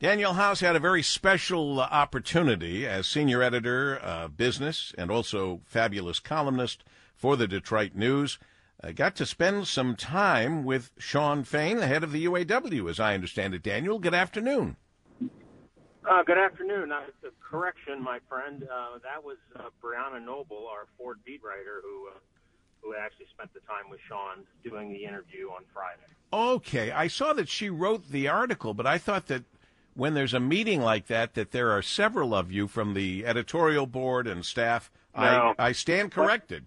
Daniel Howes had a very special opportunity as senior editor of business and also fabulous columnist for the Detroit News. Got to spend some time with Sean Fain, the head of the UAW, as I understand it. Daniel, good afternoon. Good afternoon. Correction, my friend. That was Brianna Noble, our Ford beat writer, who actually spent the time with Sean doing the interview on Friday. Okay. I saw that she wrote the article, but I thought that when there's a meeting like that, that there are several of you from the editorial board and staff. No. I stand corrected.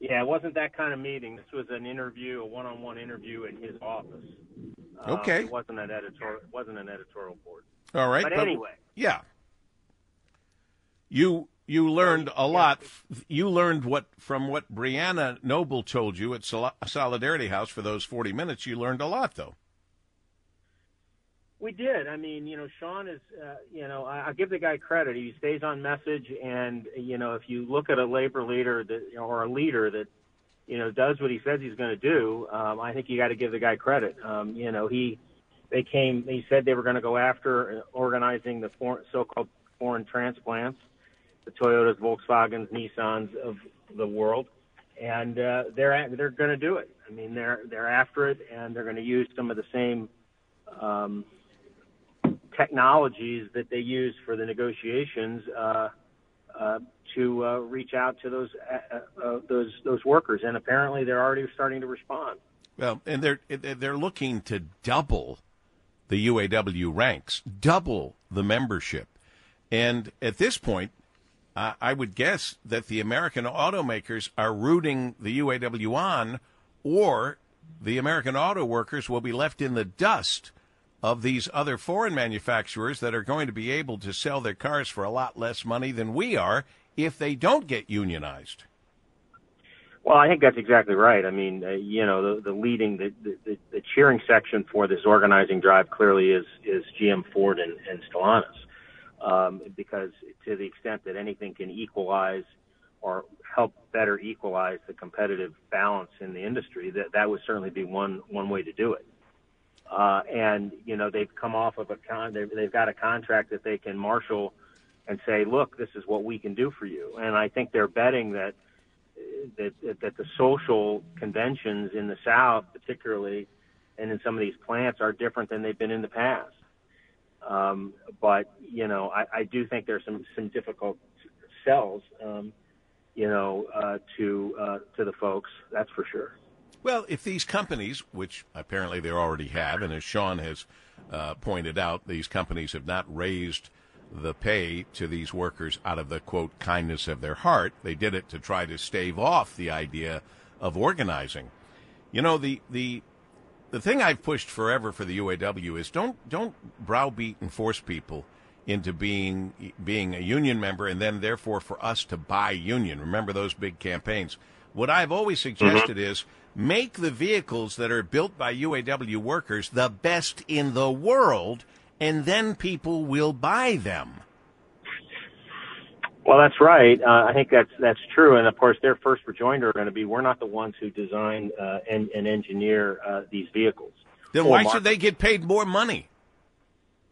Yeah, it wasn't that kind of meeting. This was an interview, a one-on-one interview in his office. Okay. It wasn't an editorial board. All right. But anyway. Yeah. You learned a lot. You learned from what Brianna Noble told you at Solidarity House for those 40 minutes. You learned a lot, though. We did. I mean, Sean is, I'll give the guy credit. He stays on message. And, if you look at a labor leader or a leader that, does what he says he's going to do, I think you got to give the guy credit. He said they were going to go after organizing the so-called foreign transplants, the Toyotas, Volkswagens, Nissans of the world. And they're going to do it. I mean, they're after it, and they're going to use some of the same technologies that they use for the negotiations to reach out to those workers, and apparently they're already starting to respond. Well, and they're looking to double the UAW ranks, double the membership, and at this point, I would guess that the American automakers are rooting the UAW on, or the American auto workers will be left in the dust of these other foreign manufacturers that are going to be able to sell their cars for a lot less money than we are if they don't get unionized. Well, I think that's exactly right. I mean, the cheering section for this organizing drive clearly is GM, Ford, and Stellantis, because to the extent that anything can equalize or help better equalize the competitive balance in the industry, that would certainly be one way to do it. They've come off of they've got a contract that they can marshal and say, look, this is what we can do for you. And I think they're betting that the social conventions in the South, particularly, and in some of these plants, are different than they've been in the past. I do think there's some difficult sells, to the folks, that's for sure. Well, if these companies, which apparently they already have, and as Sean has pointed out, these companies have not raised the pay to these workers out of the, quote, kindness of their heart. They did it to try to stave off the idea of organizing. The thing I've pushed forever for the UAW is don't browbeat and force people into being a union member and then therefore for us to buy union. Remember those big campaigns. What I've always suggested is make the vehicles that are built by UAW workers the best in the world, and then people will buy them. Well, that's right. I think that's true. And, of course, their first rejoinder are going to be, we're not the ones who design and engineer these vehicles. Then why should they get paid more money?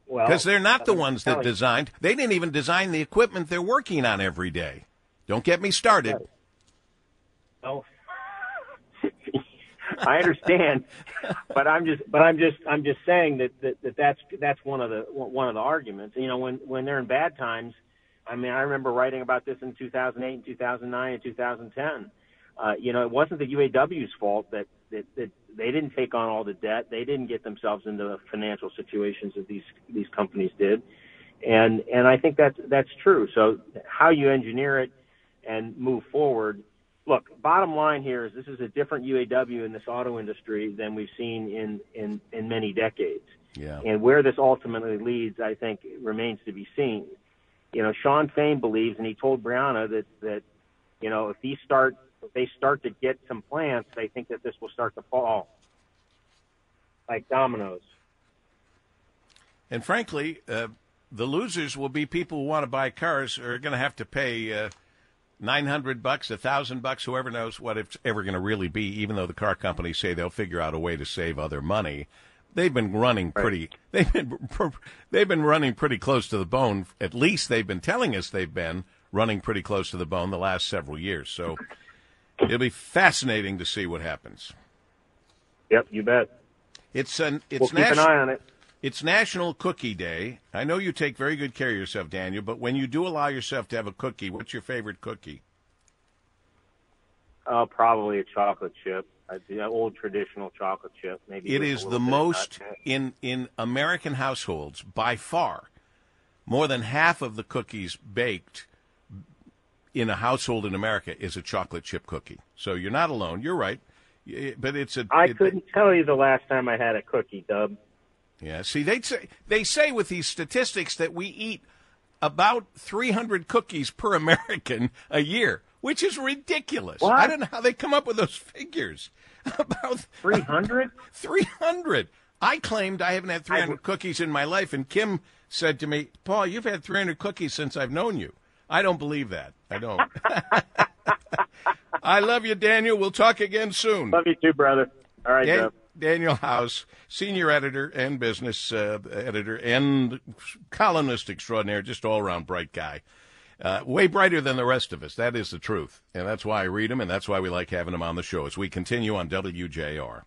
Well, because they're not the ones that designed. They didn't even design the equipment they're working on every day. Don't get me started. Oh, I understand, but I'm just saying that's one of the arguments. When they're in bad times, I mean, I remember writing about this in 2008 and 2009 and 2010. It wasn't the UAW's fault that they didn't take on all the debt. They didn't get themselves into the financial situations that these companies did, and I think that's true. So how you engineer it and move forward. Look, bottom line here is this is a different UAW in this auto industry than we've seen in many decades. Yeah. And where this ultimately leads, I think, remains to be seen. Sean Fain believes, and he told Brianna that if they start to get some plants, they think that this will start to fall like dominoes. And frankly, the losers will be people who want to buy cars or are going to have to pay $900, $1,000, whoever knows what it's ever going to really be, even though the car companies say they'll figure out a way to save other money. They've been running pretty close to the bone. At least they've been telling us they've been running pretty close to the bone the last several years. So it'll be fascinating to see what happens. Yep, you bet. We'll keep an eye on it. It's National Cookie Day. I know you take very good care of yourself, Daniel, but when you do allow yourself to have a cookie, what's your favorite cookie? Probably a chocolate chip. The old traditional chocolate chip. Maybe it is the most, in American households, by far, more than half of the cookies baked in a household in America is a chocolate chip cookie. So you're not alone. You're right. But it's a. I couldn't tell you the last time I had a cookie, Dub. Yeah, see, they say with these statistics that we eat about 300 cookies per American a year, which is ridiculous. What? I don't know how they come up with those figures. About 300? 300. I claimed I haven't had 300 cookies in my life, and Kim said to me, Paul, you've had 300 cookies since I've known you. I don't believe that. I don't. I love you, Daniel. We'll talk again soon. Love you too, brother. All right, Deb. Daniel Howes, senior editor and business editor and columnist extraordinaire, just all-around bright guy. Way brighter than the rest of us. That is the truth. And that's why I read him, and that's why we like having him on the show as we continue on WJR.